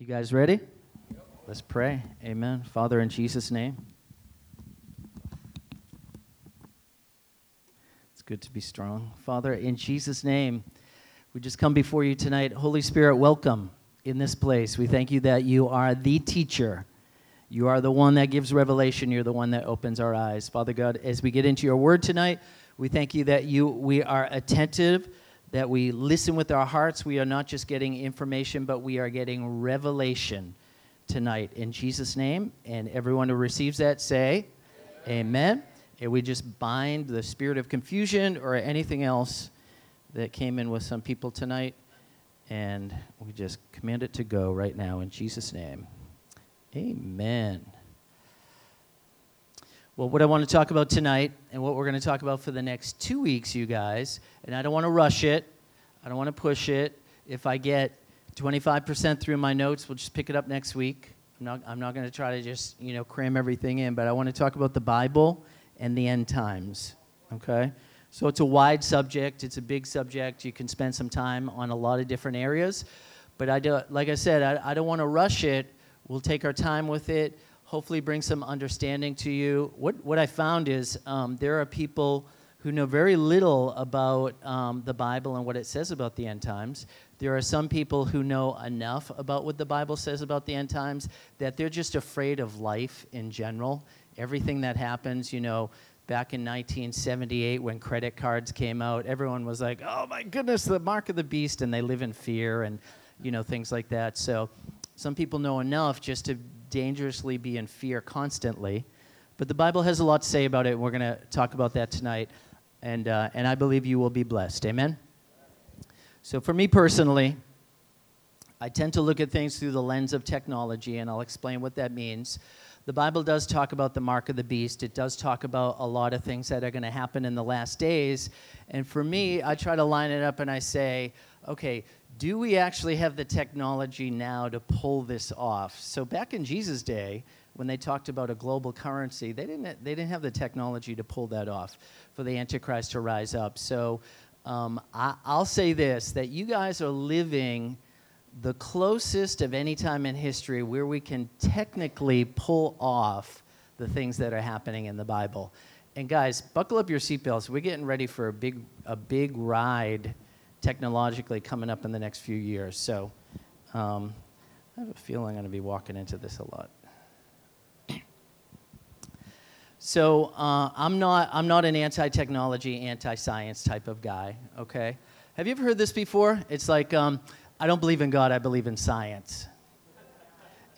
You guys ready? Yep. Let's pray. Amen. Father, in Jesus' name, it's good to be strong. Father, in Jesus' name, we just come before you tonight. Holy Spirit, welcome in this place. We thank you that you are the teacher. You are the one that gives revelation. You're the one that opens our eyes. Father God, as we get into your word tonight, we thank you that we are attentive, that we listen with our hearts. We are not just getting information, but we are getting revelation tonight. In Jesus' name, and everyone who receives that, say amen. And we just bind the spirit of confusion or anything else that came in with some people tonight, and we just command it to go right now in Jesus' name. Amen. Well, what I want to talk about tonight and what we're going to talk about for the next 2 weeks, you guys, and I don't want to rush it. I don't want to push it. If I get 25% through my notes, we'll just pick it up next week. I'm not going to try to just, cram everything in, but I want to talk about the Bible and the end times, okay? So it's a wide subject. It's a big subject. You can spend some time on a lot of different areas. But I don't want to rush it. We'll take our time with it, hopefully bring some understanding to you. What I found is there are people who know very little about the Bible and what it says about the end times. There are some people who know enough about what the Bible says about the end times that they're just afraid of life in general. Everything that happens, back in 1978 when credit cards came out, everyone was like, oh my goodness, the mark of the beast, and they live in fear and, things like that. So some people know enough just to dangerously be in fear constantly. But the Bible has a lot to say about it, and we're going to talk about that tonight. And I believe you will be blessed. Amen? So for me personally, I tend to look at things through the lens of technology, and I'll explain what that means. The Bible does talk about the mark of the beast. It does talk about a lot of things that are going to happen in the last days. And for me, I try to line it up and I say, okay, do we actually have the technology now to pull this off? So back in Jesus' day, when they talked about a global currency, they didn't have the technology to pull that off for the Antichrist to rise up. So I'll say this, that you guys are living the closest of any time in history where we can technically pull off the things that are happening in the Bible. And guys, buckle up your seatbelts. We're getting ready for a big ride technologically coming up in the next few years. So I have a feeling I'm going to be walking into this a lot. So I'm not an anti-technology, anti-science type of guy, okay? Have you ever heard this before? It's like, I don't believe in God, I believe in science.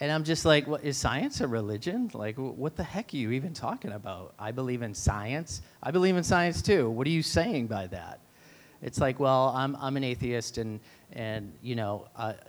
And I'm just like, well, is science a religion? Like, what the heck are you even talking about? I believe in science. I believe in science too. What are you saying by that? It's like, well, I'm an atheist, and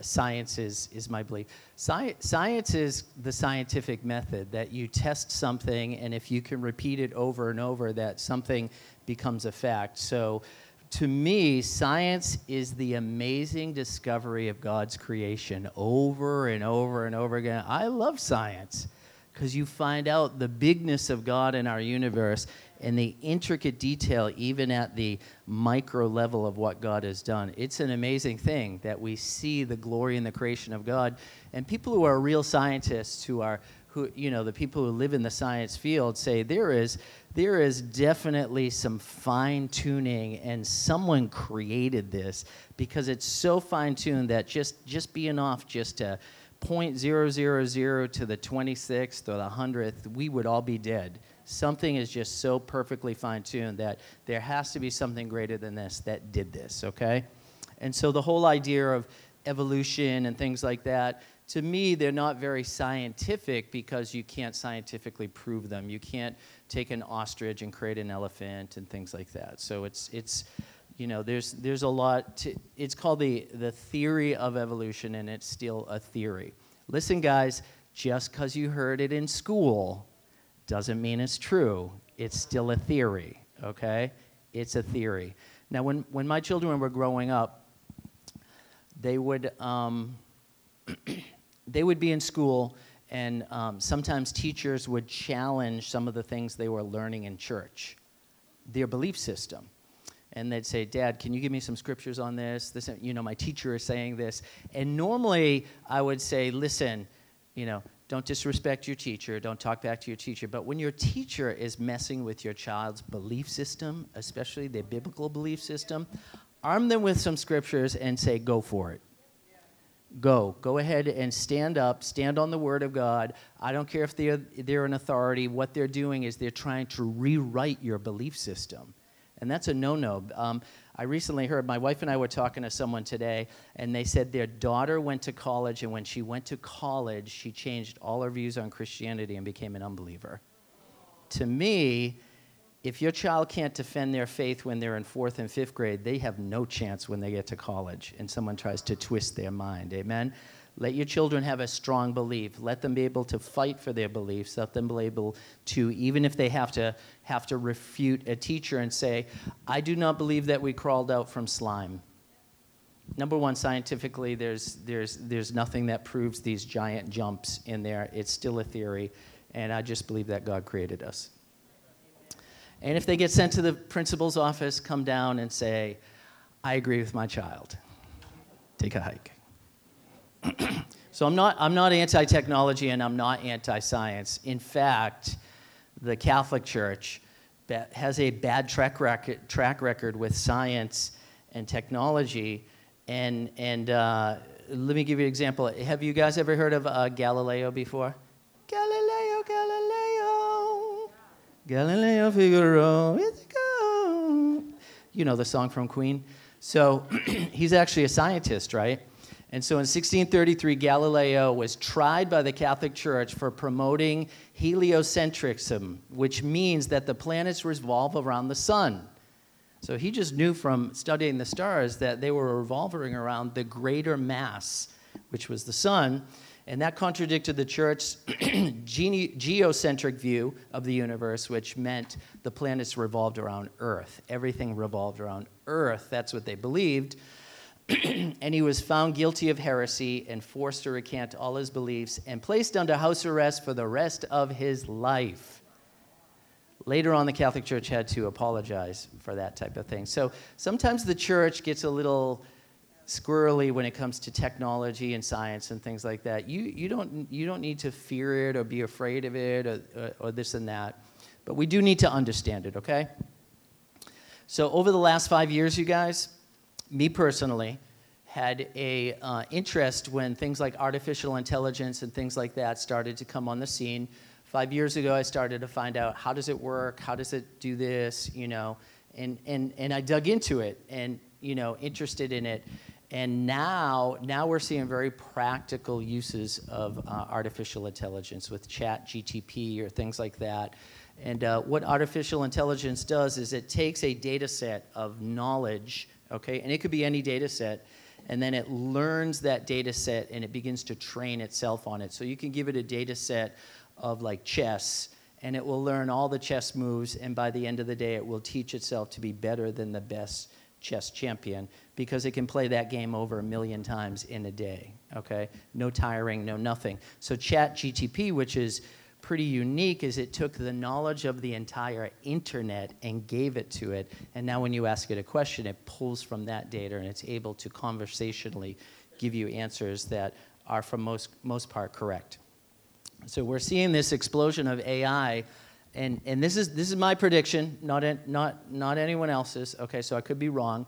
science is my belief. Science is the scientific method that you test something, and if you can repeat it over and over, that something becomes a fact. So to me, science is the amazing discovery of God's creation over and over and over again. I love science because you find out the bigness of God in our universe and the intricate detail, even at the micro level of what God has done. It's an amazing thing that we see the glory in the creation of God. And people who are real scientists, the people who live in the science field say there is definitely some fine-tuning, and someone created this because it's so fine-tuned that just being off just a 0.000 to the 26th or the 100th, we would all be dead. Something is just so perfectly fine-tuned that there has to be something greater than this that did this, okay? And so the whole idea of evolution and things like that, to me, they're not very scientific because you can't scientifically prove them. You can't take an ostrich and create an elephant and things like that. So there's a lot to, it's called the theory of evolution, and it's still a theory. Listen, guys, just because you heard it in school doesn't mean it's true. It's still a theory, okay? It's a theory. Now, when my children were growing up, they would they would be in school, and sometimes teachers would challenge some of the things they were learning in church, their belief system. and they'd say, Dad, can you give me some scriptures on this? This, you know, my teacher is saying this. And normally I would say, listen, you know, don't disrespect your teacher, don't talk back to your teacher. But when your teacher is messing with your child's belief system, especially their biblical belief system, arm them with some scriptures and say, go for it. Go ahead and stand up, stand on the Word of God. I don't care if they're an authority. What they're doing is they're trying to rewrite your belief system. And that's a no-no. I recently heard, my wife and I were talking to someone today, and they said their daughter went to college, and when she went to college, she changed all her views on Christianity and became an unbeliever. To me, if your child can't defend their faith when they're in 4th and 5th grade, they have no chance when they get to college and someone tries to twist their mind, amen? Let your children have a strong belief. Let them be able to fight for their beliefs. Let them be able to, even if they have to refute a teacher and say, I do not believe that we crawled out from slime. Number one, scientifically, there's nothing that proves these giant jumps in there. It's still a theory, and I just believe that God created us. And if they get sent to the principal's office, come down and say, I agree with my child. Take a hike. So I'm not anti-technology and I'm not anti-science. In fact, the Catholic Church has a bad track record with science and technology. And let me give you an example. Have you guys ever heard of Galileo before? Galileo Figaro, it's go. You know the song from Queen. So he's actually a scientist, right? And so in 1633, Galileo was tried by the Catholic Church for promoting heliocentrism, which means that the planets revolve around the sun. So he just knew from studying the stars that they were revolving around the greater mass, which was the sun. And that contradicted the Church's geocentric view of the universe, which meant the planets revolved around Earth. Everything revolved around Earth. That's what they believed. And he was found guilty of heresy and forced to recant all his beliefs and placed under house arrest for the rest of his life. Later on, the Catholic Church had to apologize for that type of thing. So sometimes the Church gets a little squirrely when it comes to technology and science and things like that. You don't need to fear it or be afraid of it or this and that, but we do need to understand it, okay? So over the last 5 years, you guys, me personally, had a interest when things like artificial intelligence and things like that started to come on the scene. 5 years ago, I started to find out, how does it work? How does it do this? You know, and I dug into it and, you know, interested in it. And now we're seeing very practical uses of artificial intelligence with ChatGPT or things like that. And what artificial intelligence does is it takes a data set of knowledge, okay, and it could be any data set, and then it learns that data set and it begins to train itself on it. So you can give it a data set of like chess, and it will learn all the chess moves, and by the end of the day, it will teach itself to be better than the best chess champion, because it can play that game over 1 million times in a day, okay? No tiring, no nothing. So ChatGPT, which is pretty unique, is it took the knowledge of the entire internet and gave it to it, and now when you ask it a question, it pulls from that data and it's able to conversationally give you answers that are for most part correct. So we're seeing this explosion of AI. And this is my prediction, not anyone else's, okay, so I could be wrong.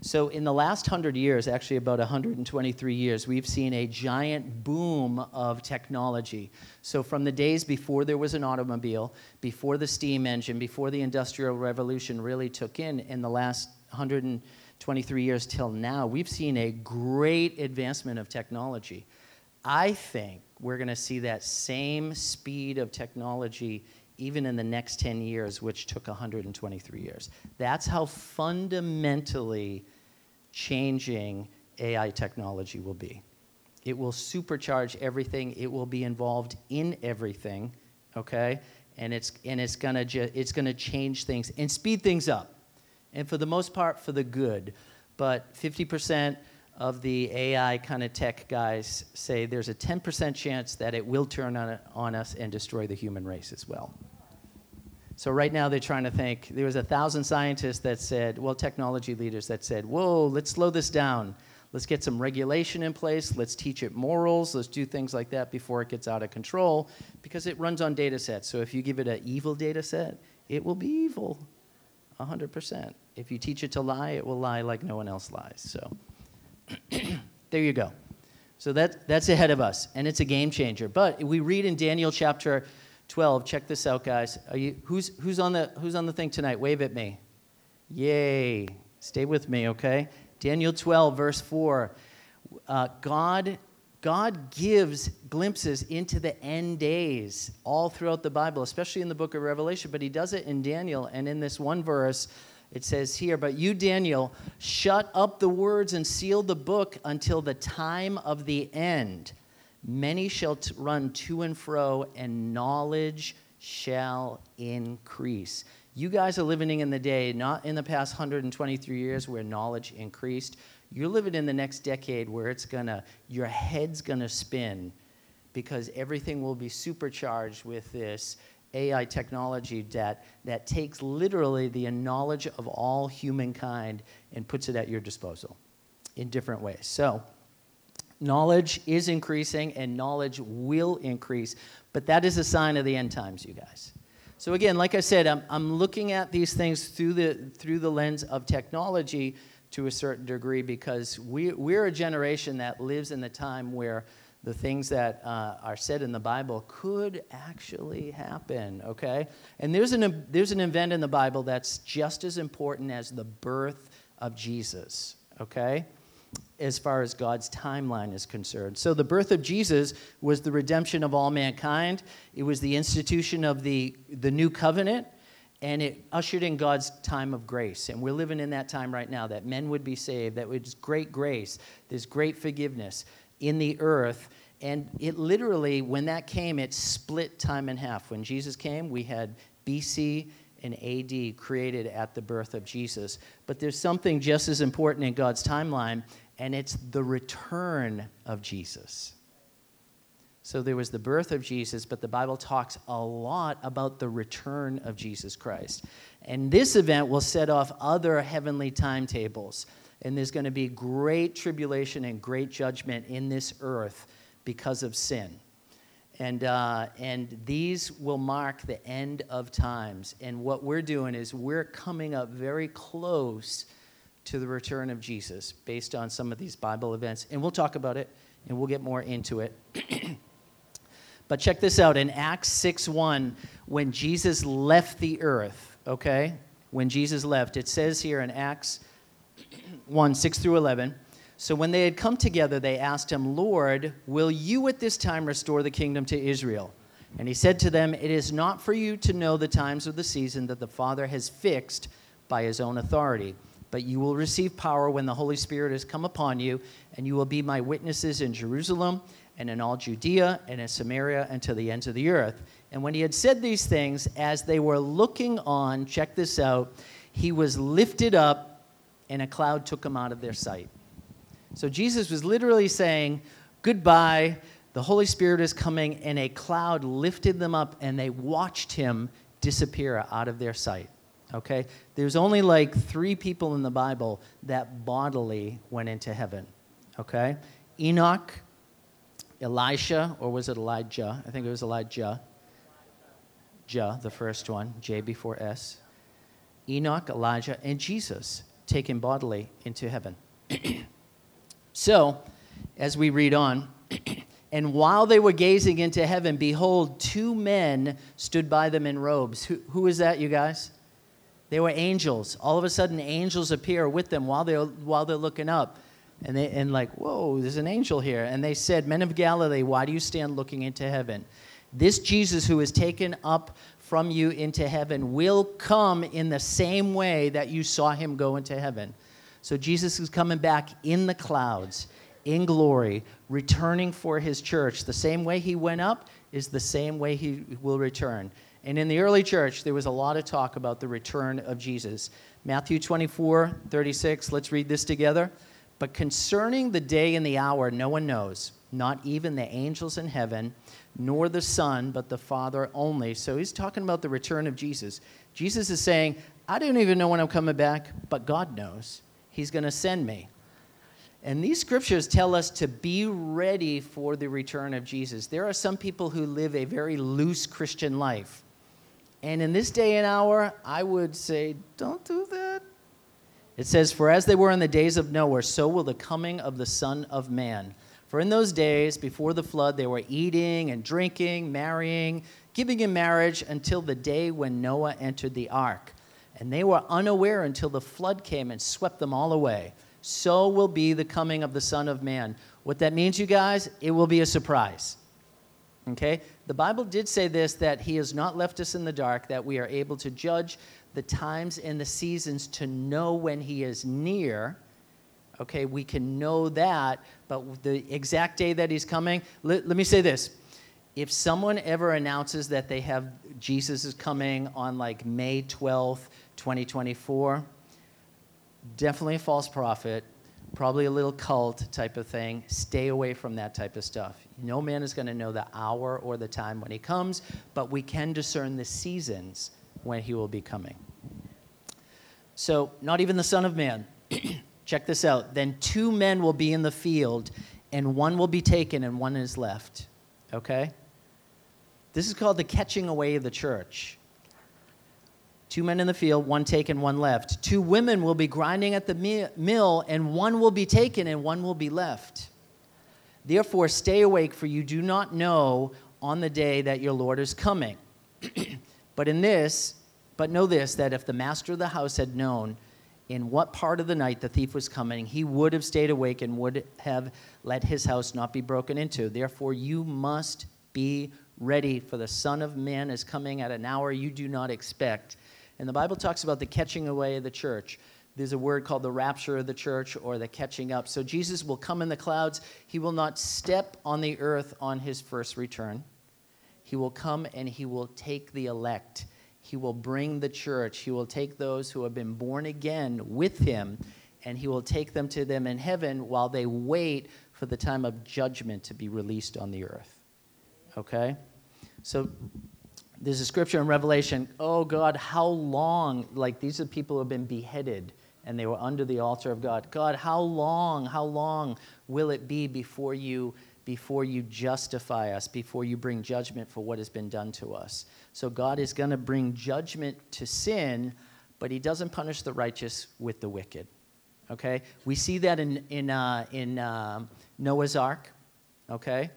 So in the last 100 years, actually about 123 years, we've seen a giant boom of technology. So from the days before there was an automobile, before the steam engine, before the Industrial Revolution really took in the last 123 years till now, we've seen a great advancement of technology. I think we're going to see that same speed of technology even in the next 10 years, which took 123 years. That's how fundamentally changing AI technology will be. It will supercharge everything. It will be involved in everything, okay? And it's gonna change things and speed things up. And for the most part, for the good. But 50% of the AI kind of tech guys say there's a 10% chance that it will turn on us and destroy the human race as well. So right now they're trying to think, there was 1,000 scientists that said, well, technology leaders that said, whoa, let's slow this down. Let's get some regulation in place. Let's teach it morals. Let's do things like that before it gets out of control, because it runs on data sets. So if you give it an evil data set, it will be evil, 100%. If you teach it to lie, it will lie like no one else lies. So there you go. So that's ahead of us, and it's a game changer. But we read in Daniel chapter 12. Check this out, guys. Are you, who's on the thing tonight? Wave at me. Yay. Stay with me, okay? Daniel 12, verse 4. God gives glimpses into the end days all throughout the Bible, especially in the book of Revelation, but he does it in Daniel. And in this one verse, it says here, but you, Daniel, shut up the words and seal the book until the time of the end. Many shall run to and fro, and knowledge shall increase. You guys are living in the day, not in the past 123 years where knowledge increased. You're living in the next decade where it's gonna, your head's gonna spin, because everything will be supercharged with this AI technology that takes literally the knowledge of all humankind and puts it at your disposal in different ways. So knowledge is increasing, and knowledge will increase, but that is a sign of the end times, you guys. So again, like I said, I'm looking at these things through the lens of technology to a certain degree, because we're a generation that lives in the time where the things that are said in the Bible could actually happen, okay? And there's an event in the Bible that's just as important as the birth of Jesus, okay, as far as God's timeline is concerned. So the birth of Jesus was the redemption of all mankind. It was the institution of the new covenant, and it ushered in God's time of grace. And we're living in that time right now, that men would be saved, that was great grace, there's great forgiveness in the earth. And it literally, when that came, it split time in half. When Jesus came, we had BC and AD created at the birth of Jesus. But there's something just as important in God's timeline, and it's the return of Jesus. So there was the birth of Jesus, but the Bible talks a lot about the return of Jesus Christ. And this event will set off other heavenly timetables. And there's going to be great tribulation and great judgment in this earth because of sin. And these will mark the end of times. And what we're doing is we're coming up very close to the return of Jesus based on some of these Bible events. And we'll talk about it, and we'll get more into it. But check this out. In Acts 6:1, when Jesus left the earth, okay, when Jesus left, it says here in Acts 1:6-11. So when they had come together, they asked him, Lord, will you at this time restore the kingdom to Israel? And he said to them, it is not for you to know the times of the season that the Father has fixed by his own authority, but you will receive power when the Holy Spirit has come upon you, and you will be my witnesses in Jerusalem and in all Judea and in Samaria and to the ends of the earth. And when he had said these things, as they were looking on, check this out, he was lifted up, and a cloud took him out of their sight. So Jesus was literally saying, goodbye, the Holy Spirit is coming, and a cloud lifted them up, and they watched him disappear out of their sight, okay? There's only like 3 people in the Bible that bodily went into heaven, okay? Enoch, Elisha, or was it Elijah? I think it was Elijah. Jah, the first one, J before S. Enoch, Elijah, and Jesus, taken bodily into heaven. So, as we read on, and while they were gazing into heaven, behold, 2 men stood by them in robes. Who is that, you guys? They were angels. All of a sudden, angels appear with them while they're looking up, and like, whoa, there's an angel here. And they said, men of Galilee, why do you stand looking into heaven? This Jesus who is taken up from you into heaven will come in the same way that you saw him go into heaven. So Jesus is coming back in the clouds, in glory, returning for his church. The same way he went up is the same way he will return. And in the early church, there was a lot of talk about the return of Jesus. Matthew 24:36, let's read this together. But concerning the day and the hour, no one knows, not even the angels in heaven, nor the Son, but the Father only. So he's talking about the return of Jesus. Jesus is saying, I don't even know when I'm coming back, but God knows. He's going to send me. And these scriptures tell us to be ready for the return of Jesus. There are some people who live a very loose Christian life. And in this day and hour, I would say, don't do that. It says, for as they were in the days of Noah, so will the coming of the Son of Man. For in those days, before the flood, they were eating and drinking, marrying, giving in marriage until the day when Noah entered the ark. And they were unaware until the flood came and swept them all away. So will be the coming of the Son of Man. What that means, you guys, it will be a surprise. Okay? The Bible did say this, that he has not left us in the dark, that we are able to judge the times and the seasons to know when he is near. Okay, we can know that, but the exact day that he's coming, let me say this. If someone ever announces that they have Jesus is coming on like May 12th, 2024, definitely a false prophet, probably a little cult type of thing. Stay away from that type of stuff. No man is going to know the hour or the time when he comes, but we can discern the seasons when he will be coming. So, not even the Son of Man. Check this out. Then two men will be in the field, and one will be taken and one is left. Okay? This is called the catching away of the church. Two men in the field, one taken, one left. Two women will be grinding at the mill, and one will be taken and one will be left. Therefore, stay awake, for you do not know on the day that your Lord is coming. But know this, that if the master of the house had known in what part of the night the thief was coming, he would have stayed awake and would have let his house not be broken into. Therefore, you must be ready, for the Son of Man is coming at an hour you do not expect. And the Bible talks about the catching away of the church. There's a word called the rapture of the church or the catching up. So Jesus will come in the clouds. He will not step on the earth on his first return. He will come and he will take the elect. He will bring the church. He will take those who have been born again with him, and he will take them to them in heaven while they wait for the time of judgment to be released on the earth. Okay? So there's a scripture in Revelation, oh God, how long, like these are people who have been beheaded and they were under the altar of God. God, how long will it be before you justify us, before you bring judgment for what has been done to us? So God is going to bring judgment to sin, but he doesn't punish the righteous with the wicked. Okay? We see that in Noah's Ark. Okay?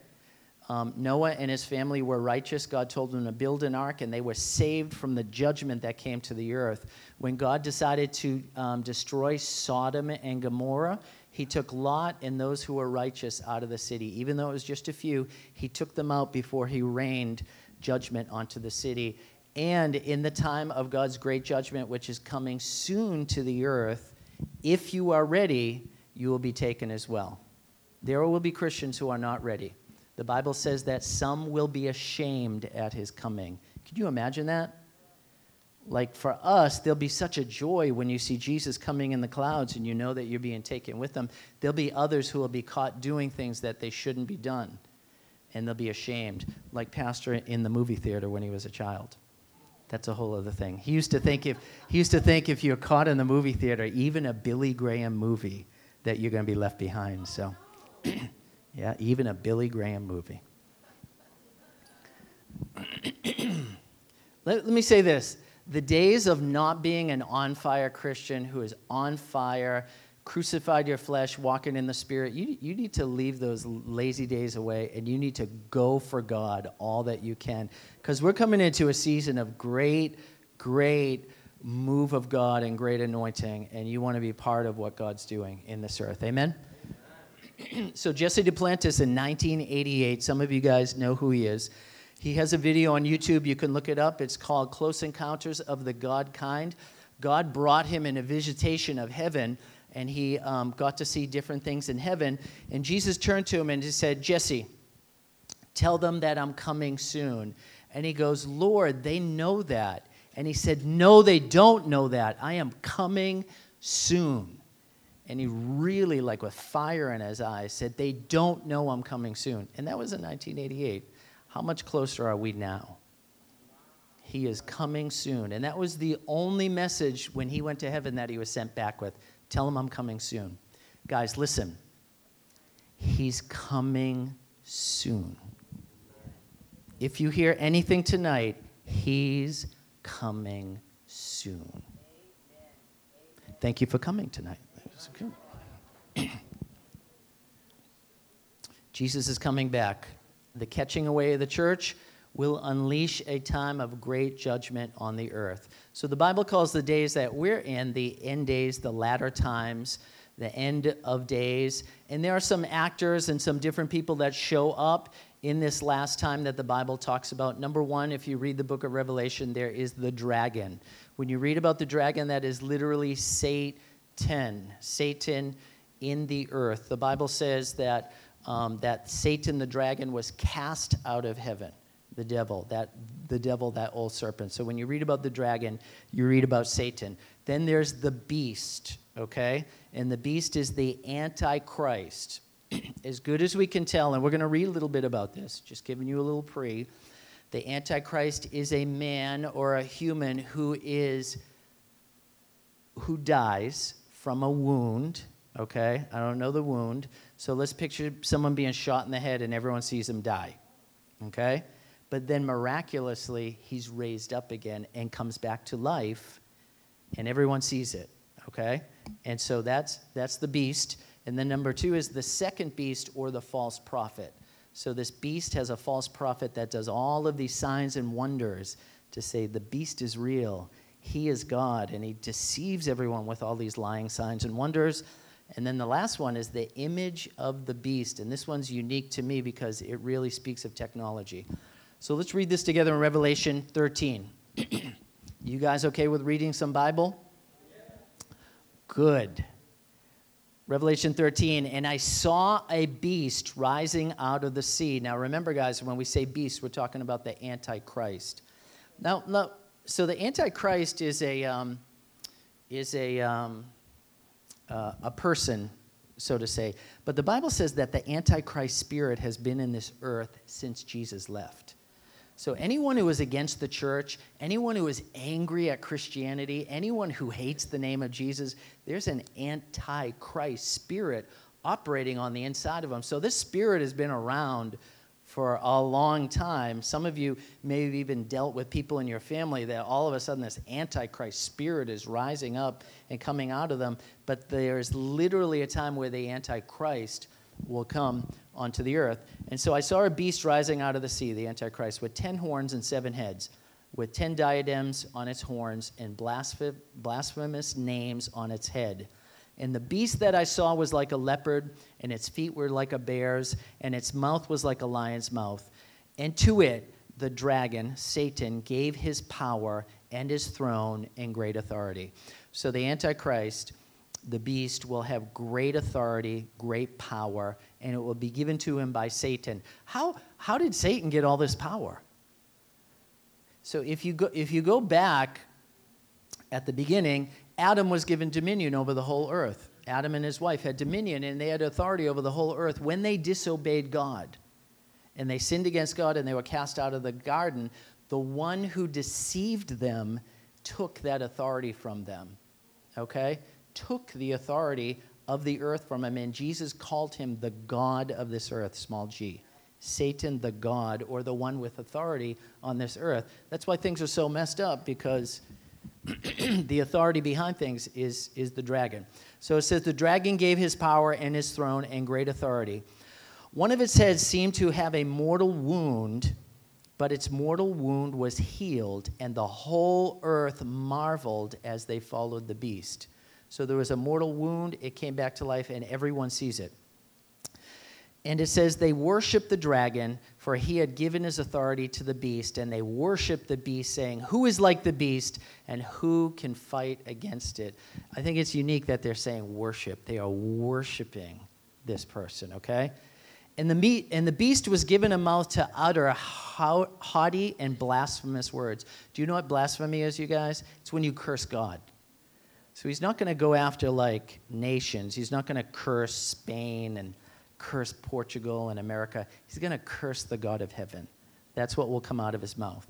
Noah and his family were righteous. God told them to build an ark, and they were saved from the judgment that came to the earth. When God decided to destroy Sodom and Gomorrah, he took Lot and those who were righteous out of the city. Even though it was just a few, he took them out before he rained judgment onto the city. And in the time of God's great judgment, which is coming soon to the earth, if you are ready, you will be taken as well. There will be Christians who are not ready. The Bible says that some will be ashamed at his coming. Could you imagine that? Like for us, there'll be such a joy when you see Jesus coming in the clouds and you know that you're being taken with him. There'll be others who will be caught doing things that they shouldn't be done, and they'll be ashamed, like Pastor in the movie theater when he was a child. That's a whole other thing. He used to think if you're caught in the movie theater, even a Billy Graham movie, that you're going to be left behind. So. Yeah, even a Billy Graham movie. Let me say this. The days of not being an on-fire Christian who is on fire, crucified your flesh, walking in the Spirit, you need to leave those lazy days away, and you need to go for God all that you can. Because we're coming into a season of great, great move of God and great anointing, and you want to be part of what God's doing in this earth. Amen? So Jesse Duplantis in 1988, some of you guys know who he is. He has a video on YouTube. You can look it up. It's called Close Encounters of the God Kind. God brought him in a visitation of heaven, and he got to see different things in heaven. And Jesus turned to him and he said, Jesse, tell them that I'm coming soon. And he goes, Lord, they know that. And he said, no, they don't know that. I am coming soon. and he really, like with fire in his eyes, said, "They don't know I'm coming soon." And that was in 1988. How much closer are we now? He is coming soon. And that was the only message when he went to heaven that he was sent back with. Tell him I'm coming soon. Guys, listen. He's coming soon. If you hear anything tonight, he's coming soon. Thank you for coming tonight. Jesus is coming back. The catching away of the church will unleash a time of great judgment on the earth. So the Bible calls the days that we're in the end days, the latter times, the end of days. And there are some actors and some different people that show up in this last time that the Bible talks about. Number one, if you read the book of Revelation, there is the dragon. When you read about the dragon, that is literally Satan in the earth. The Bible says that Satan, the dragon, was cast out of heaven, the devil, that old serpent. So when you read about the dragon, you read about Satan. Then there's the beast, okay? And the beast is the Antichrist. As good as we can tell, and we're going to read a little bit about this, just giving you a little pre, the Antichrist is a man or a human who dies from a wound, okay? I don't know the wound. So let's picture someone being shot in the head and everyone sees him die, okay? But then miraculously, he's raised up again and comes back to life, and everyone sees it, okay? And so that's the beast. And then number two is the second beast, or the false prophet. So this beast has a false prophet that does all of these signs and wonders to say the beast is real. He is God, and he deceives everyone with all these lying signs and wonders. And then the last one is the image of the beast. And this one's unique to me because it really speaks of technology. So let's read this together in Revelation 13. You guys okay with reading some Bible? Good. Revelation 13, and I saw a beast rising out of the sea. Now remember, guys, when we say beast, we're talking about the Antichrist. Now, look. So the Antichrist is a person, so to say. But the Bible says that the Antichrist spirit has been in this earth since Jesus left. So anyone who is against the church, anyone who is angry at Christianity, anyone who hates the name of Jesus, there's an Antichrist spirit operating on the inside of them. So this spirit has been around for a long time. Some of you may have even dealt with people in your family that all of a sudden this Antichrist spirit is rising up and coming out of them. But there's literally a time where the Antichrist will come onto the earth. And so I saw a beast rising out of the sea, the Antichrist, with 10 horns and 7 heads, with 10 diadems on its horns and blasphemous names on its head. And the beast that I saw was like a leopard, and its feet were like a bear's, and its mouth was like a lion's mouth. And to it, the dragon, Satan, gave his power and his throne and great authority. So the Antichrist, the beast, will have great authority, great power, and it will be given to him by Satan. How did Satan get all this power? So if you go back at the beginning, Adam was given dominion over the whole earth. Adam and his wife had dominion, and they had authority over the whole earth when they disobeyed God. And they sinned against God, and they were cast out of the garden. The one who deceived them took that authority from them, okay? Took the authority of the earth from him, and Jesus called him the god of this earth, small g. Satan, the god, or the one with authority on this earth. That's why things are so messed up, because the authority behind things is the dragon. So it says, the dragon gave his power and his throne and great authority. One of its heads seemed to have a mortal wound, but its mortal wound was healed, and the whole earth marveled as they followed the beast. So there was a mortal wound, it came back to life, and everyone sees it. And it says, they worshiped the dragon, for he had given his authority to the beast, and they worshiped the beast, saying, who is like the beast, and who can fight against it? I think it's unique that they're saying worship. They are worshiping this person, okay? And the beast was given a mouth to utter haughty and blasphemous words. Do you know what blasphemy is, you guys? It's when you curse God. So he's not going to go after, like, nations. He's not going to curse Spain and curse Portugal and America. He's going to curse the God of heaven. That's what will come out of his mouth.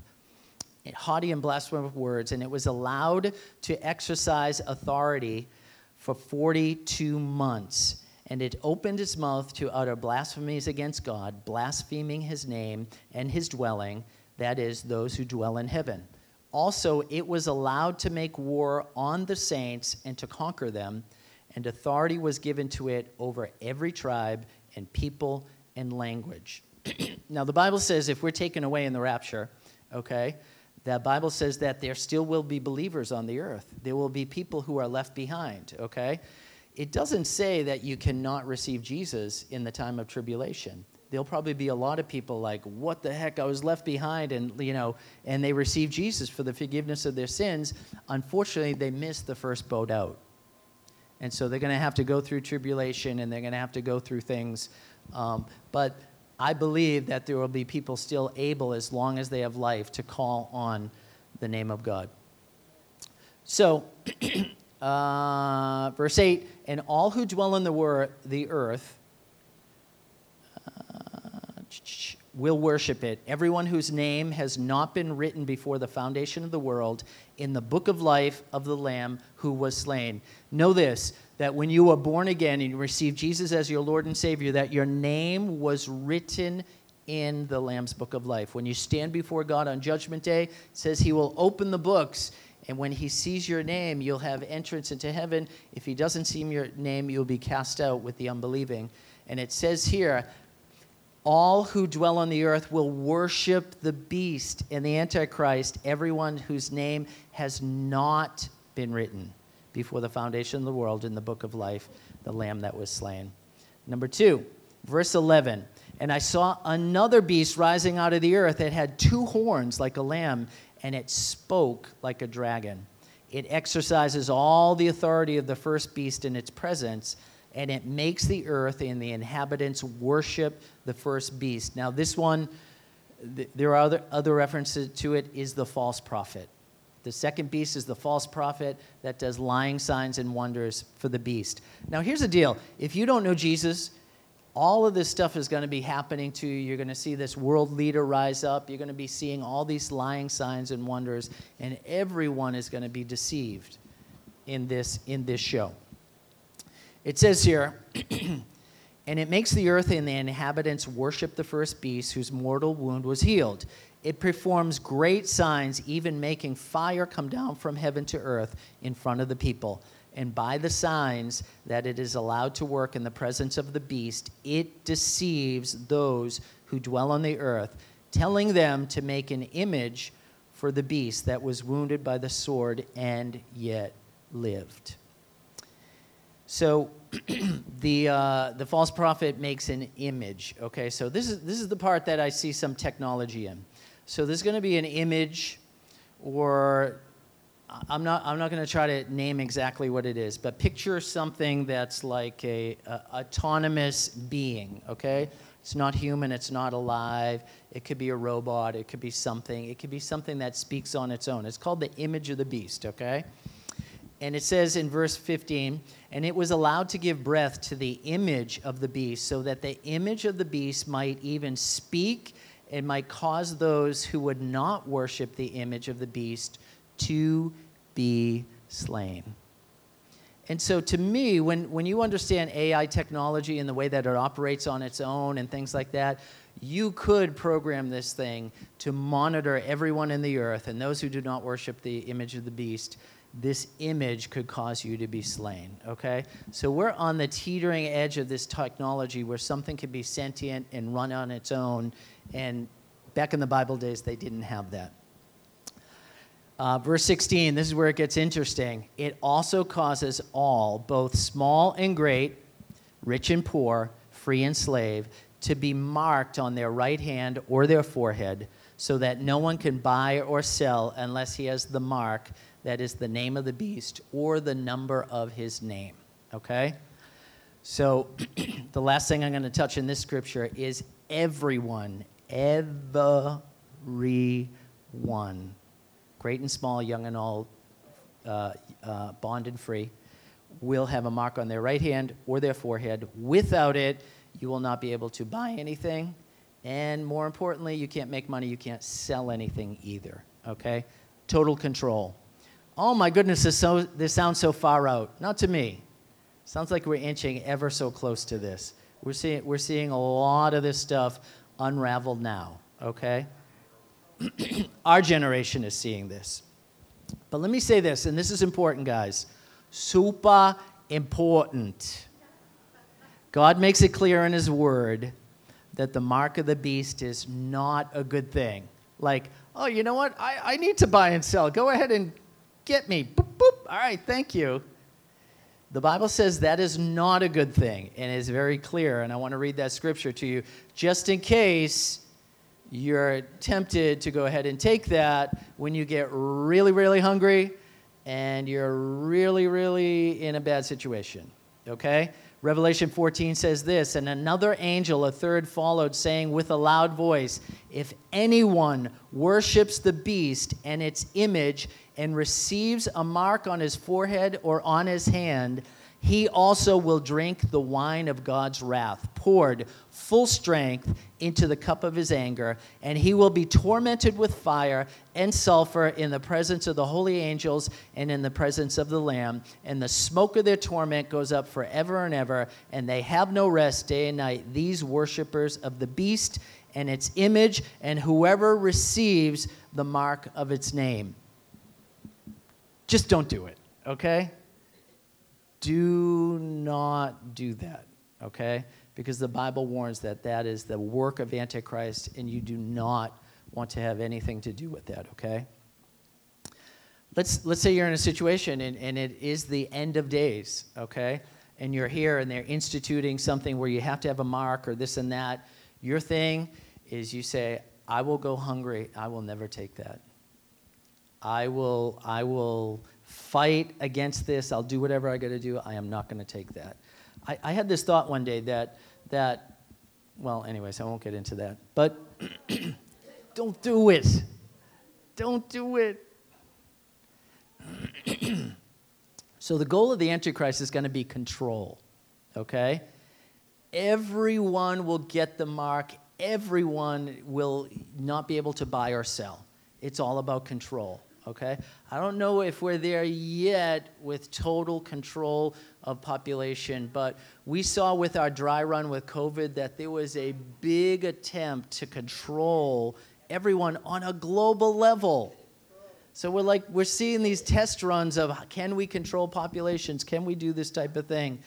Haughty and blasphemous words, and it was allowed to exercise authority for 42 months. And it opened its mouth to utter blasphemies against God, blaspheming his name and his dwelling, that is, those who dwell in heaven. Also, it was allowed to make war on the saints and to conquer them, and authority was given to it over every tribe and people and language. Now, the Bible says if we're taken away in the rapture, okay, the Bible says that there still will be believers on the earth. There will be people who are left behind, okay? It doesn't say that you cannot receive Jesus in the time of tribulation. There'll probably be a lot of people like, what the heck, I was left behind, and, you know, and they received Jesus for the forgiveness of their sins. Unfortunately, they missed the first boat out. And so they're going to have to go through tribulation, and they're going to have to go through things. But I believe that there will be people still able, as long as they have life, to call on the name of God. So, verse 8, and all who dwell in the earth will worship it, everyone whose name has not been written before the foundation of the world in the book of life of the Lamb who was slain. Know this, that when you were born again and you received Jesus as your Lord and Savior, that your name was written in the Lamb's book of life. When you stand before God on Judgment Day, it says he will open the books, and when he sees your name, you'll have entrance into heaven. If he doesn't see your name, you'll be cast out with the unbelieving. And it says here, all who dwell on the earth will worship the beast and the Antichrist, everyone whose name has not been written before the foundation of the world in the book of life, the Lamb that was slain. Number 2, verse 11, and I saw another beast rising out of the earth. It had 2 horns like a lamb, and it spoke like a dragon. It exercises all the authority of the first beast in its presence, and it makes the earth and the inhabitants worship the first beast. Now, this one, there are other references to it, is the false prophet. The second beast is the false prophet that does lying signs and wonders for the beast. Now, here's the deal. If you don't know Jesus, all of this stuff is going to be happening to you. You're going to see this world leader rise up. You're going to be seeing all these lying signs and wonders, and everyone is going to be deceived in this show. It says here, and it makes the earth and the inhabitants worship the first beast whose mortal wound was healed. It performs great signs, even making fire come down from heaven to earth in front of the people. And by the signs that it is allowed to work in the presence of the beast, it deceives those who dwell on the earth, telling them to make an image for the beast that was wounded by the sword and yet lived. So the false prophet makes an image, okay? So this is the part that I see some technology in. So there's going to be an image, or I'm not going to try to name exactly what it is, but picture something that's like a autonomous being, okay? It's not human, it's not alive. It could be a robot, it could be something. It could be something that speaks on its own. It's called the image of the beast, okay? And it says in verse 15, and it was allowed to give breath to the image of the beast, so that the image of the beast might even speak and might cause those who would not worship the image of the beast to be slain. And so to me, when you understand AI technology and the way that it operates on its own and things like that, you could program this thing to monitor everyone in the earth, and those who do not worship the image of the beast, this image could cause you to be slain, okay? So we're on the teetering edge of this technology where something can be sentient and run on its own, and back in the Bible days, they didn't have that. Verse 16, this is where it gets interesting. It also causes all, both small and great, rich and poor, free and slave, to be marked on their right hand or their forehead, so that no one can buy or sell unless he has the mark, that is the name of the beast, or the number of his name, okay? So the last thing I'm going to touch in this scripture is everyone, everyone, great and small, young and old, bond and free, will have a mark on their right hand or their forehead. Without it, you will not be able to buy anything. And more importantly, you can't make money. You can't sell anything either, okay? Total control. Oh, my goodness, this sounds so far out. Not to me. Sounds like we're inching ever so close to this. We're seeing a lot of this stuff unraveled now, okay? Our generation is seeing this. But let me say this, and this is important, guys. Super important. God makes it clear in his word that the mark of the beast is not a good thing. Like, oh, you know what? I need to buy and sell. Go ahead and get me. Boop, boop. All right, thank you. The Bible says that is not a good thing, and it's very clear, and I want to read that scripture to you just in case you're tempted to go ahead and take that when you get really, really hungry and you're really, really in a bad situation, okay? Revelation 14 says this, and another angel, a third, followed, saying with a loud voice, if anyone worships the beast and its image and receives a mark on his forehead or on his hand, he also will drink the wine of God's wrath, poured full strength into the cup of his anger, and he will be tormented with fire and sulfur in the presence of the holy angels and in the presence of the Lamb. And the smoke of their torment goes up forever and ever, and they have no rest day and night, these worshipers of the beast and its image, and whoever receives the mark of its name. Just don't do it, okay? Do not do that, okay? Because the Bible warns that that is the work of Antichrist, and you do not want to have anything to do with that, okay? Let's say you're in a situation, and it is the end of days, okay? And you're here, and they're instituting something where you have to have a mark or this and that. Your thing is you say, I will go hungry. I will never take that. I will fight against this. I'll do whatever I got to do. I am not going to take that. I had this thought one day that, well, anyways, I won't get into that. But don't do it. Don't do it. So the goal of the Antichrist is going to be control, okay? Everyone will get the mark. Everyone will not be able to buy or sell. It's all about control, okay? I don't know if we're there yet with total control of population, but we saw with our dry run with COVID that there was a big attempt to control everyone on a global level. So we're seeing these test runs of can we control populations? Can we do this type of thing?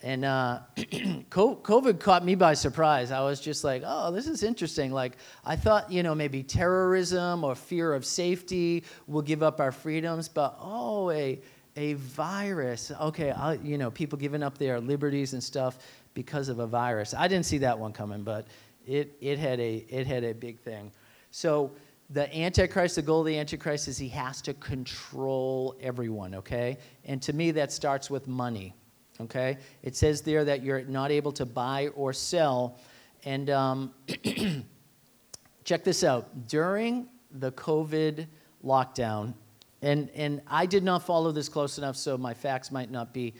And COVID caught me by surprise. I was just like, oh, this is interesting. Like, I thought, maybe terrorism or fear of safety will give up our freedoms. But, oh, a virus. Okay, people giving up their liberties and stuff because of a virus. I didn't see that one coming, but it had a big thing. So the Antichrist, the goal of the Antichrist is he has to control everyone, okay? And to me, that starts with money. Okay, it says there that you're not able to buy or sell. And check this out. During the COVID lockdown, and I did not follow this close enough, so my facts might not be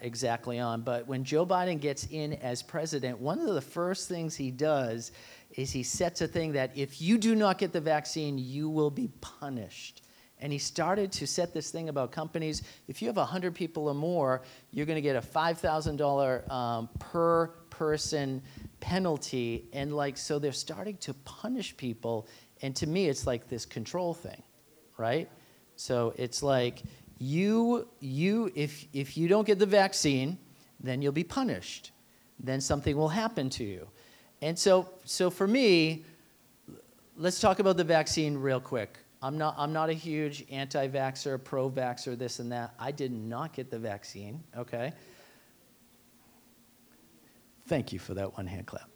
exactly on, but when Joe Biden gets in as president, one of the first things he does is he sets a thing that if you do not get the vaccine, you will be punished. And he started to set this thing about companies. If you have 100 people or more, you're going to get a $5,000 per person penalty. And so they're starting to punish people. And to me, it's like this control thing, right? So it's like if you don't get the vaccine, then you'll be punished. Then something will happen to you. And so for me, let's talk about the vaccine real quick. I'm not a huge anti-vaxxer, pro-vaxxer, this and that. I did not get the vaccine, okay? Thank you for that one hand clap.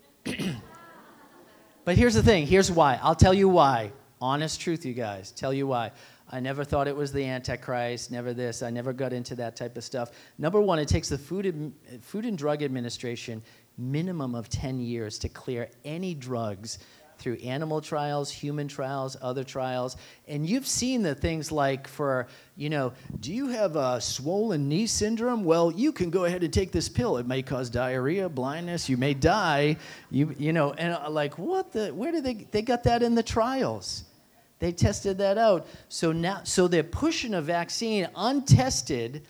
But here's the thing. Here's why. I'll tell you why. Honest truth, you guys. Tell you why. I never thought it was the Antichrist, never this. I never got into that type of stuff. Number one, it takes the Food and Drug Administration minimum of 10 years to clear any drugs through animal trials, human trials, other trials. And you've seen the things like for, you know, do you have a swollen knee syndrome? Well, you can go ahead and take this pill. It may cause diarrhea, blindness, you may die. You know, and like, what the, where did they got that in the trials? They tested that out. So now, so they're pushing a vaccine untested,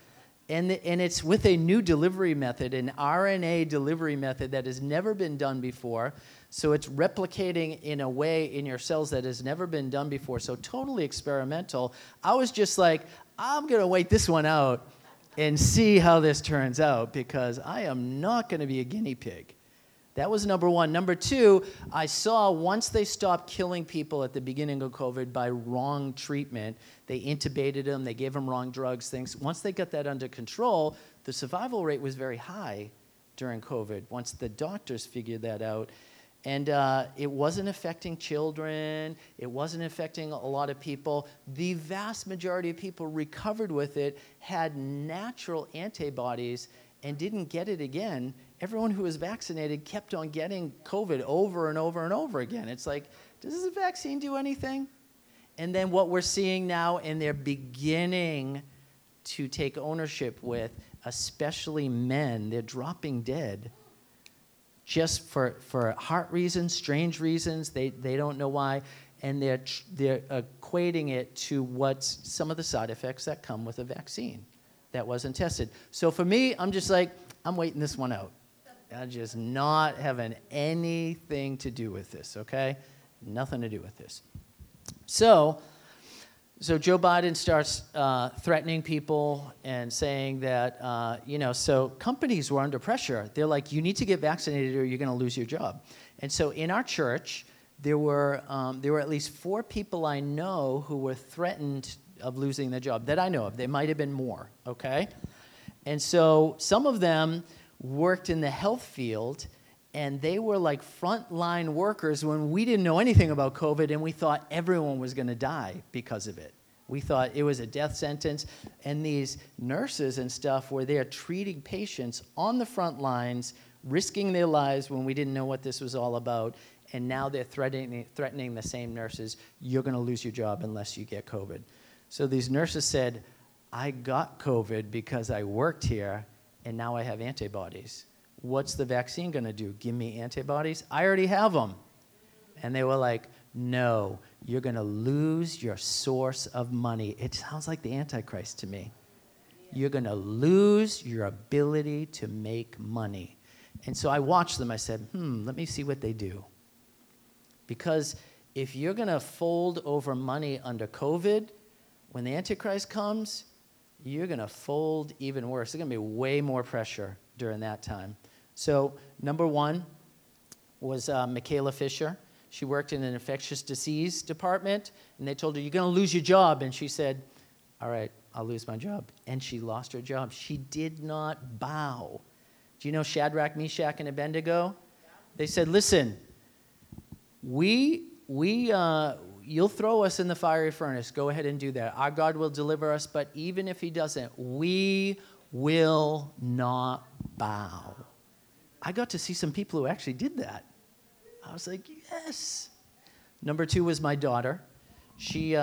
and it's with a new delivery method, an RNA delivery method that has never been done before. So it's replicating in a way in your cells that has never been done before. So totally experimental. I was just like, I'm going to wait this one out and see how this turns out, because I am not going to be a guinea pig. That was number one. Number two, I saw once they stopped killing people at the beginning of COVID by wrong treatment, they intubated them, they gave them wrong drugs, things. Once they got that under control, the survival rate was very high during COVID, once the doctors figured that out. And it wasn't affecting children, it wasn't affecting a lot of people. The vast majority of people recovered with it, had natural antibodies, and didn't get it again. Everyone who was vaccinated kept on getting COVID over and over and over again. It's like, does the vaccine do anything? And then what we're seeing now, and they're beginning to take ownership with, especially men, they're dropping dead just for heart reasons, strange reasons, they don't know why, and they're equating it to what's some of the side effects that come with a vaccine that wasn't tested. So for me, I'm just like, I'm waiting this one out. I'm just not having anything to do with this, okay? Nothing to do with this. So Joe Biden starts threatening people and saying that, you know, so companies were under pressure. They're like, you need to get vaccinated or you're going to lose your job. And so in our church, there were at least 4 people I know who were threatened of losing their job, that I know of. There might have been more, okay? And so some of them worked in the health field, and they were like frontline workers when we didn't know anything about COVID, and we thought everyone was going to die because of it. We thought it was a death sentence, and these nurses and stuff were there treating patients on the front lines, risking their lives when we didn't know what this was all about, and now they're threatening the same nurses, you're going to lose your job unless you get COVID. So these nurses said, I got COVID because I worked here, and now I have antibodies. What's the vaccine going to do? Give me antibodies? I already have them. And they were like, no, you're going to lose your source of money. It sounds like the Antichrist to me. You're going to lose your ability to make money. And so I watched them. I said, let me see what they do. Because if you're going to fold over money under COVID, when the Antichrist comes, you're going to fold even worse. There's going to be way more pressure during that time. So number one was Michaela Fisher. She worked in an infectious disease department, and they told her, you're going to lose your job. And she said, all right, I'll lose my job. And she lost her job. She did not bow. Do you know Shadrach, Meshach, and Abednego? Yeah. They said, listen, you'll throw us in the fiery furnace. Go ahead and do that. Our God will deliver us, but even if he doesn't, we will not bow. I got to see some people who actually did that. I was like, yes. Number two was my daughter. She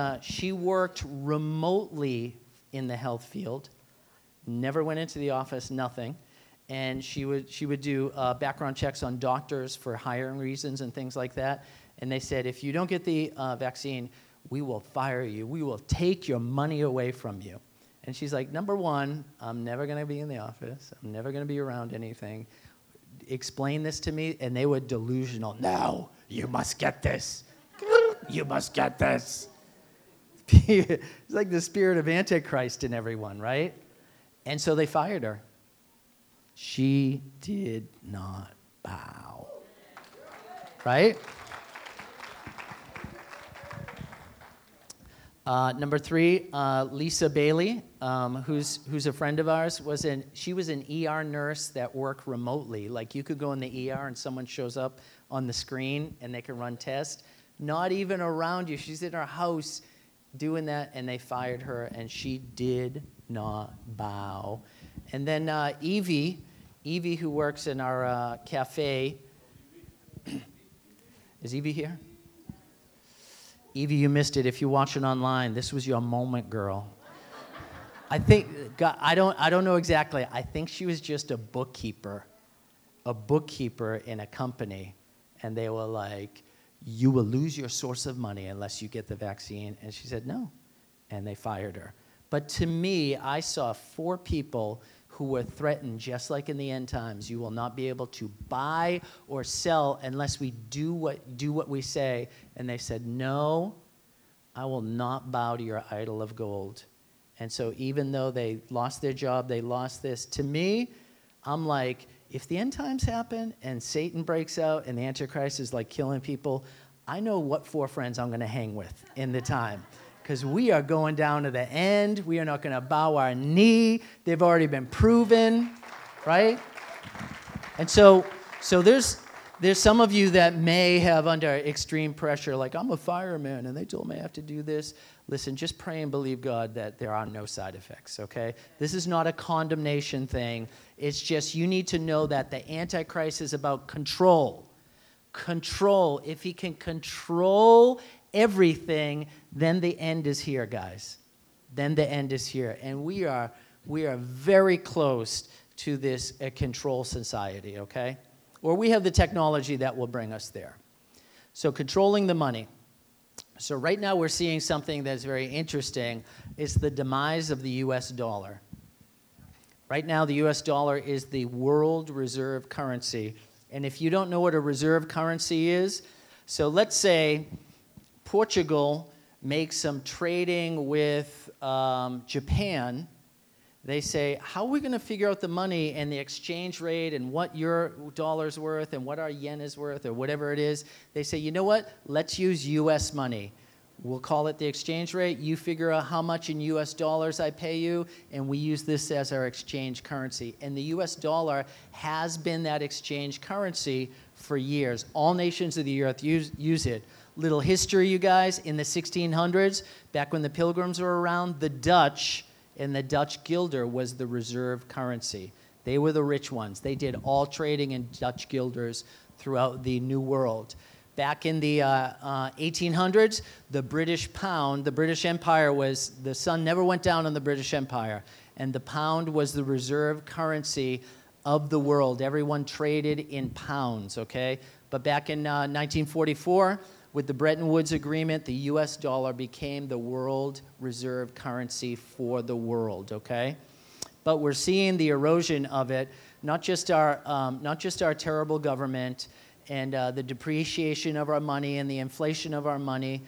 worked remotely in the health field, never went into the office, nothing. And she would do background checks on doctors for hiring reasons and things like that. And they said, if you don't get the vaccine, we will fire you. We will take your money away from you. And she's like, number one, I'm never going to be in the office. I'm never going to be around anything. Explain this to me. And they were delusional. No, you must get this. You must get this. It's like the spirit of Antichrist in everyone, right? And so they fired her. She did not bow. Right? Number three, Lisa Bailey, who's a friend of ours, she was an ER nurse that worked remotely. Like you could go in the ER and someone shows up on the screen and they can run tests. Not even around you. She's in her house doing that, and they fired her, and she did not bow. And then Evie, who works in our cafe. Is Evie here? Evie, you missed it. If you watch it online, this was your moment, girl. I think, God, I don't know exactly. I think she was just a bookkeeper in a company, and they were like, you will lose your source of money unless you get the vaccine. And she said, no, and they fired her. But to me, I saw 4 people who were threatened, just like in the end times. You will not be able to buy or sell unless we do what we say. And they said, no, I will not bow to your idol of gold. And so even though they lost their job, they lost this. To me, I'm like, if the end times happen and Satan breaks out and the Antichrist is like killing people, I know what 4 friends I'm going to hang with in the time. Because we are going down to the end. We are not going to bow our knee. They've already been proven, right? And so there's some of you that may have under extreme pressure, like, I'm a fireman, and they told me I have to do this. Listen, just pray and believe God that there are no side effects, okay? This is not a condemnation thing. It's just you need to know that the Antichrist is about control. Control. If he can control everything, then the end is here, guys. Then the end is here. And we are very close to this control society, okay? Or we have the technology that will bring us there. So controlling the money. So right now we're seeing something that's very interesting. It's the demise of the U.S. dollar. Right now the U.S. dollar is the world reserve currency. And if you don't know what a reserve currency is, so let's say Portugal makes some trading with Japan. They say, how are we going to figure out the money and the exchange rate and what your dollar's worth and what our yen is worth or whatever it is? They say, you know what? Let's use U.S. money. We'll call it the exchange rate. You figure out how much in U.S. dollars I pay you, and we use this as our exchange currency. And the U.S. dollar has been that exchange currency for years. All nations of the earth use it. Little history, you guys. In the 1600s, back when the Pilgrims were around, the Dutch... and the Dutch guilder was the reserve currency. They were the rich ones. They did all trading in Dutch guilders throughout the New World. Back in the 1800s, the British pound, the British Empire was, the sun never went down on the British Empire, and the pound was the reserve currency of the world. Everyone traded in pounds, okay? But back in 1944, with the Bretton Woods Agreement, the U.S. dollar became the world reserve currency for the world, okay? But we're seeing the erosion of it, not just our terrible government and the depreciation of our money and the inflation of our money.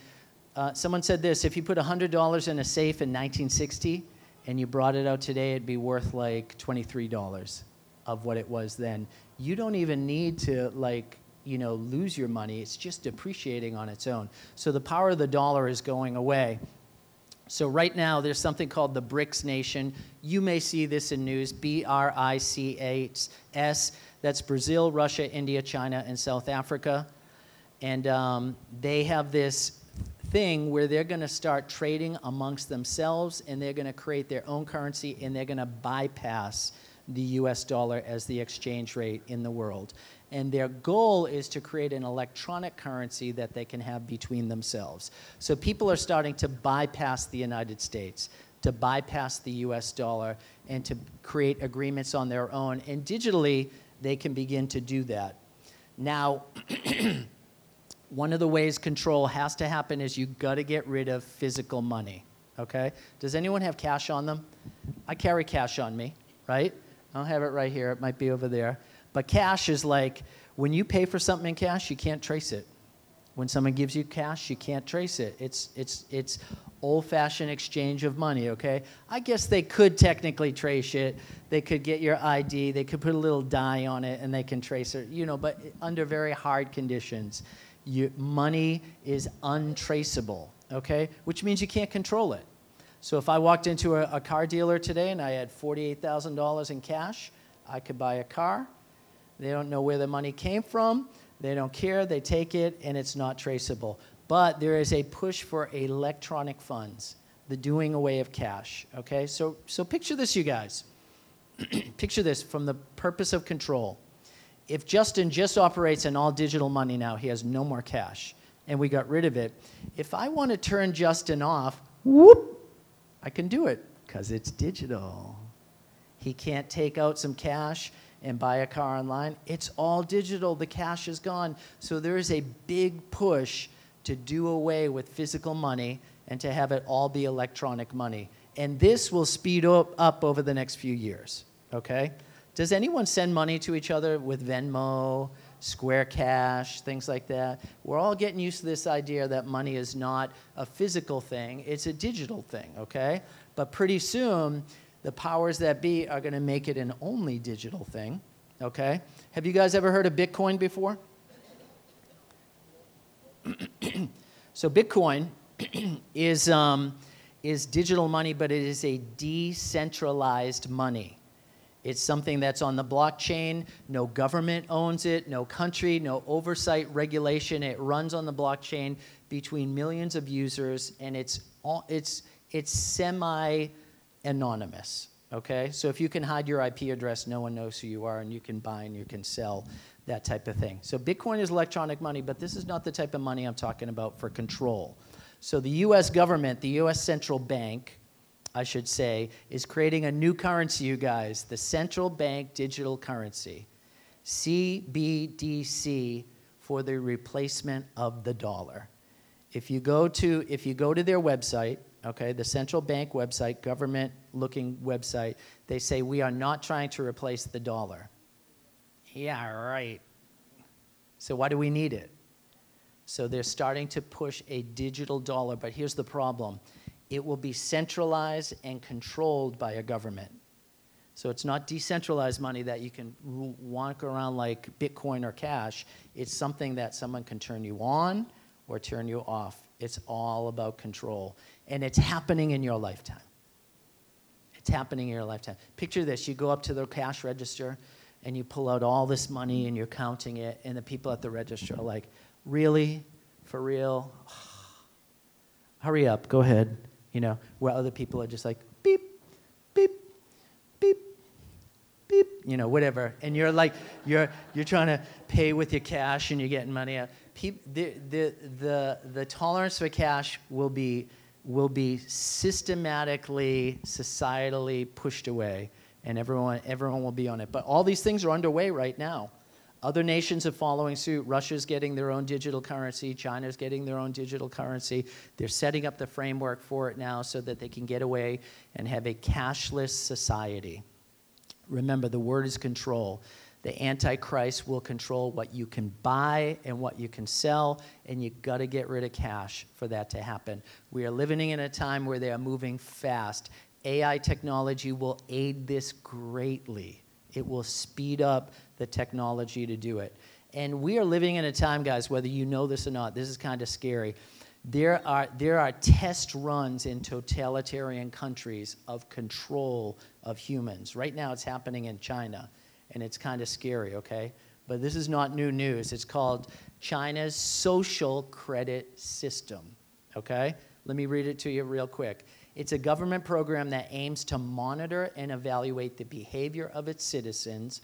Someone said this, if you put $100 in a safe in 1960 and you brought it out today, it'd be worth like $23 of what it was then. You don't even need to, like, you know, lose your money. It's just depreciating on its own. So the power of the dollar is going away. So right now, there's something called the BRICS nation. You may see this in news, BRICS. That's Brazil, Russia, India, China, and South Africa. And they have this thing where they're going to start trading amongst themselves, and they're going to create their own currency, and they're going to bypass the U.S. dollar as the exchange rate in the world. And their goal is to create an electronic currency that they can have between themselves. So people are starting to bypass the United States, to bypass the US dollar, and to create agreements on their own. And digitally, they can begin to do that. Now, one of the ways control has to happen is you gotta get rid of physical money, okay? Does anyone have cash on them? I carry cash on me, right? I don't have it right here, it might be over there. But cash is like, when you pay for something in cash, you can't trace it. When someone gives you cash, you can't trace it. It's old-fashioned exchange of money, okay? I guess they could technically trace it. They could get your ID. They could put a little dye on it, and they can trace it, you know, but under very hard conditions. Money is untraceable, okay? Which means you can't control it. So if I walked into a car dealer today and I had $48,000 in cash, I could buy a car. They don't know where the money came from. They don't care. They take it, and it's not traceable. But there is a push for electronic funds, the doing away of cash, okay? So picture this, you guys. Picture this from the purpose of control. If Justin just operates in all digital money now, he has no more cash. and we got rid of it. If I want to turn Justin off, whoop, I can do it because it's digital. He can't take out some cash and buy a car online. It's all digital. The cash is gone. So there is a big push to do away with physical money and to have it all be electronic money. And this will speed up over the next few years, okay? Does anyone send money to each other with Venmo, Square Cash, things like that? We're all getting used to this idea that money is not a physical thing, it's a digital thing, okay? But pretty soon, the powers that be are gonna make it an only digital thing, okay? Have you guys ever heard of Bitcoin before? So Bitcoin is digital money, but it is a decentralized money. It's something that's on the blockchain. No government owns it, no country, no oversight regulation. It runs on the blockchain between millions of users, and it's semi-anonymous, okay? So if you can hide your IP address, no one knows who you are, and you can buy and you can sell, that type of thing. So Bitcoin is electronic money, but this is not the type of money I'm talking about for control. So the US government, the US central bank, I should say, is creating a new currency, you guys, the central bank digital currency, CBDC, for the replacement of the dollar. If you go to their website, okay, the central bank website, government-looking website, they say, we are not trying to replace the dollar. Yeah, right. So why do we need it? So they're starting to push a digital dollar, but here's the problem. It will be centralized and controlled by a government. So it's not decentralized money that you can wonk around like Bitcoin or cash. It's something that someone can turn you on or turn you off. It's all about control. And it's happening in your lifetime. It's happening in your lifetime. Picture this, you go up to the cash register, and you pull out all this money and you're counting it, and the people at the register are like, really? For real? Hurry up, go ahead. You know, where other people are just like, beep, beep, beep, beep, you know, whatever. And you're like, you're trying to pay with your cash and you're getting money out. The tolerance for cash will be systematically, societally pushed away. And everyone will be on it. But all these things are underway right now. Other nations are following suit. Russia's getting their own digital currency. China's getting their own digital currency. They're setting up the framework for it now so that they can get away and have a cashless society. Remember, the word is control. The Antichrist will control what you can buy and what you can sell, and you gotta get rid of cash for that to happen. We are living in a time where they are moving fast. AI technology will aid this greatly. It will speed up the technology to do it. And we are living in a time, guys, whether you know this or not, this is kind of scary. There are test runs in totalitarian countries of control of humans. Right now it's happening in China, and it's kind of scary, okay? But this is not new news. It's called China's social credit system, okay? Let me read it to you real quick. It's a government program that aims to monitor and evaluate the behavior of its citizens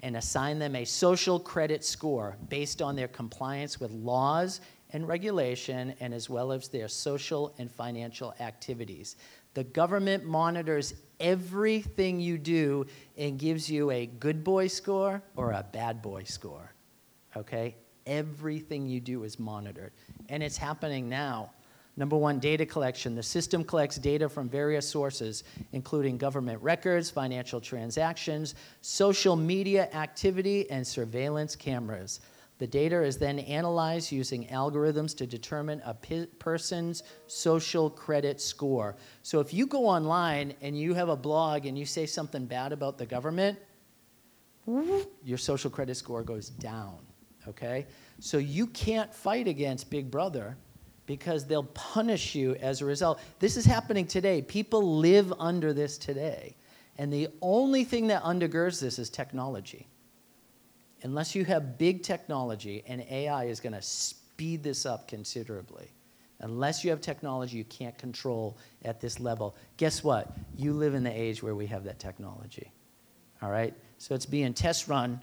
and assign them a social credit score based on their compliance with laws and regulation, and as well as their social and financial activities. The government monitors everything you do and gives you a good boy score or a bad boy score, okay? Everything you do is monitored, and it's happening now. Number one, data collection. The system collects data from various sources, including government records, financial transactions, social media activity, and surveillance cameras. The data is then analyzed using algorithms to determine a person's social credit score. So if you go online and you have a blog and you say something bad about the government, your social credit score goes down, okay? So you can't fight against Big Brother, because they'll punish you as a result. This is happening today. People live under this today. And the only thing that undergirds this is technology. Unless you have big technology, and AI is going to speed this up considerably. Unless you have technology you can't control at this level, guess what? You live in the age where we have that technology. All right? So it's being test run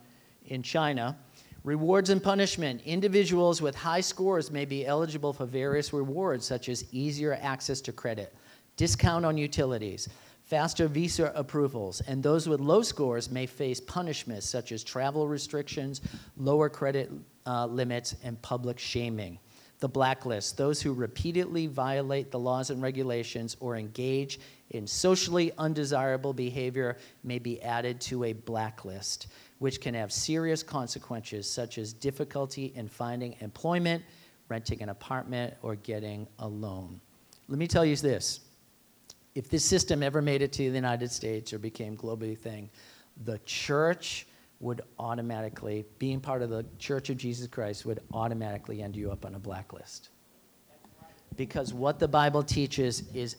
in China. Rewards and punishment. Individuals with high scores may be eligible for various rewards, such as easier access to credit, discount on utilities, faster visa approvals, and those with low scores may face punishments such as travel restrictions, lower credit limits, and public shaming. The blacklist, those who repeatedly violate the laws and regulations or engage in socially undesirable behavior may be added to a blacklist, which can have serious consequences such as difficulty in finding employment, renting an apartment, or getting a loan. Let me tell you this. If this system ever made it to the United States or became a global thing, the church would automatically, being part of the Church of Jesus Christ, would automatically end you up on a blacklist. Because what the Bible teaches is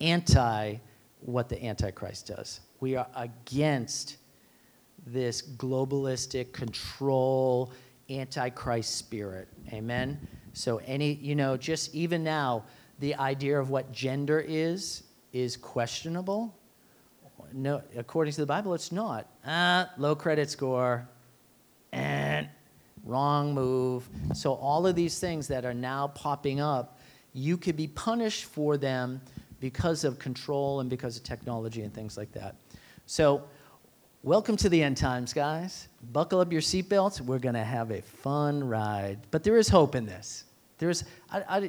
anti what the Antichrist does. We are against this globalistic control, Antichrist spirit, amen? So any, you know, just even now, the idea of what gender is questionable. No, according to the Bible, it's not. Low credit score, and wrong move. So all of these things that are now popping up, you could be punished for them because of control and because of technology and things like that. So welcome to the end times, guys. Buckle up your seatbelts. We're going to have a fun ride. But there is hope in this. There's,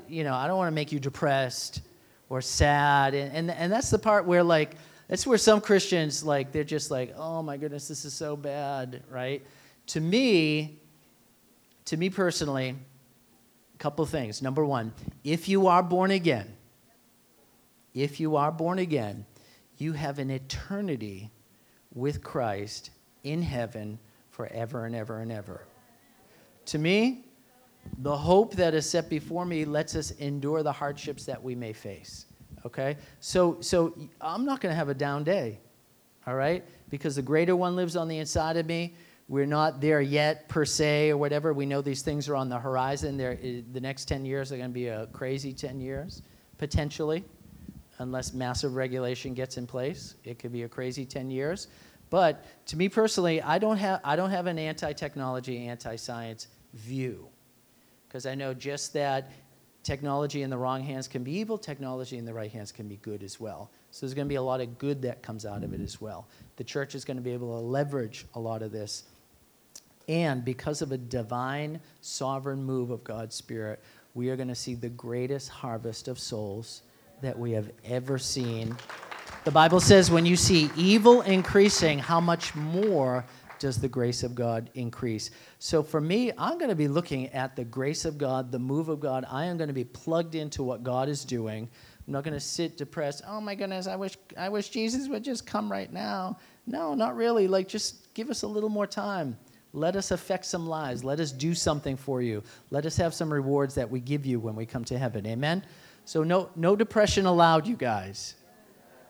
you know, I don't want to make you depressed or sad. And that's the part where, like, that's where some Christians, like, they're just like, oh my goodness, this is so bad, right? To me personally, a couple things. Number one, if you are born again, if you are born again, you have an eternity with Christ in heaven forever and ever and ever. To me, the hope that is set before me lets us endure the hardships that we may face. Okay? So I'm not going to have a down day, all right? Because the greater one lives on the inside of me. We're not there yet, per se, or whatever. We know these things are on the horizon. The next 10 years are going to be a crazy 10 years, potentially, unless massive regulation gets in place. It could be a crazy 10 years. But to me personally, I don't have an anti-technology, anti-science view, because I know just that technology in the wrong hands can be evil, technology in the right hands can be good as well. So there's going to be a lot of good that comes out of it as well. The church is going to be able to leverage a lot of this. And because of a divine, sovereign move of God's Spirit, we are going to see the greatest harvest of souls that we have ever seen. The Bible says when you see evil increasing, how much more does the grace of God increase? So for me, I'm going to be looking at the grace of God, the move of God. I am going to be plugged into what God is doing. I'm not going to sit depressed. Oh my goodness, I wish Jesus would just come right now. No, not really. Like, just give us a little more time. Let us affect some lives. Let us do something for you. Let us have some rewards that we give you when we come to heaven. Amen? So no depression allowed, you guys.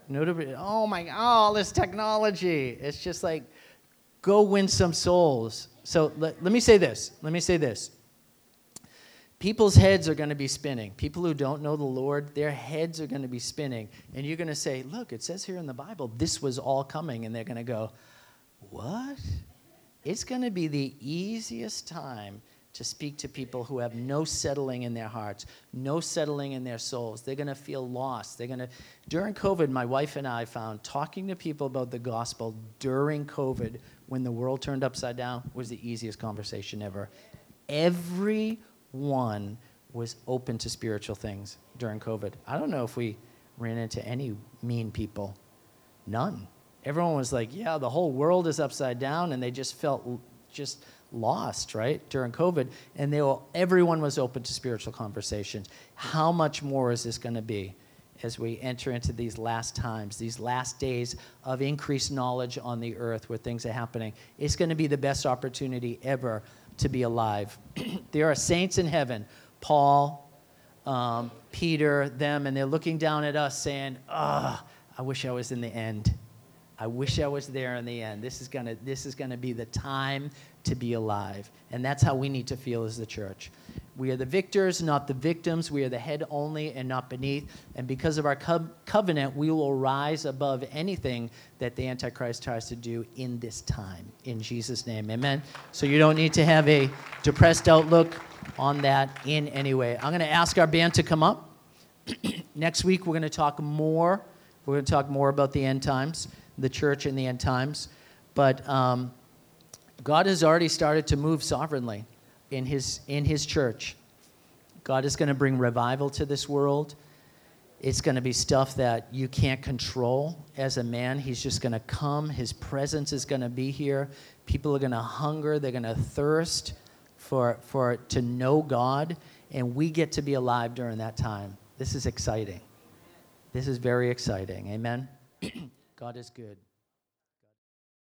No depression. Oh my, all this technology. It's just like, go win some souls. So let me say this. Let me say this. People's heads are going to be spinning. People who don't know the Lord, their heads are going to be spinning. And you're going to say, look, it says here in the Bible, this was all coming. And they're going to go, what? It's going to be the easiest time to speak to people who have no settling in their hearts, no settling in their souls. They're going to feel lost. During COVID, my wife and I found talking to people about the gospel during COVID, when the world turned upside down, was the easiest conversation ever. Everyone was open to spiritual things during COVID. I don't know if we ran into any mean people. None. Everyone was like, yeah, the whole world is upside down, and they just felt just lost, right, during COVID, and everyone was open to spiritual conversations. How much more is this going to be as we enter into these last times, these last days of increased knowledge on the earth where things are happening? It's going to be the best opportunity ever to be alive. There are saints in heaven, Paul, Peter, them, and they're looking down at us saying, "Ah, I wish I was in the end. I wish I was there in the end. This is gonna be the time to be alive." And that's how we need to feel as the church. We are the victors, not the victims. We are the head only and not beneath. And because of our covenant, we will rise above anything that the Antichrist tries to do in this time. In Jesus' name, amen. So you don't need to have a depressed outlook on that in any way. I'm going to ask our band to come up. Next week, we're going to talk more. We're going to talk more about the end times, the church and the end times. But God has already started to move sovereignly in his church. God is going to bring revival to this world. It's going to be stuff that you can't control as a man. He's just going to come. His presence is going to be here. People are going to hunger. They're going to thirst for to know God, and we get to be alive during that time. This is exciting. This is very exciting. Amen. God is good.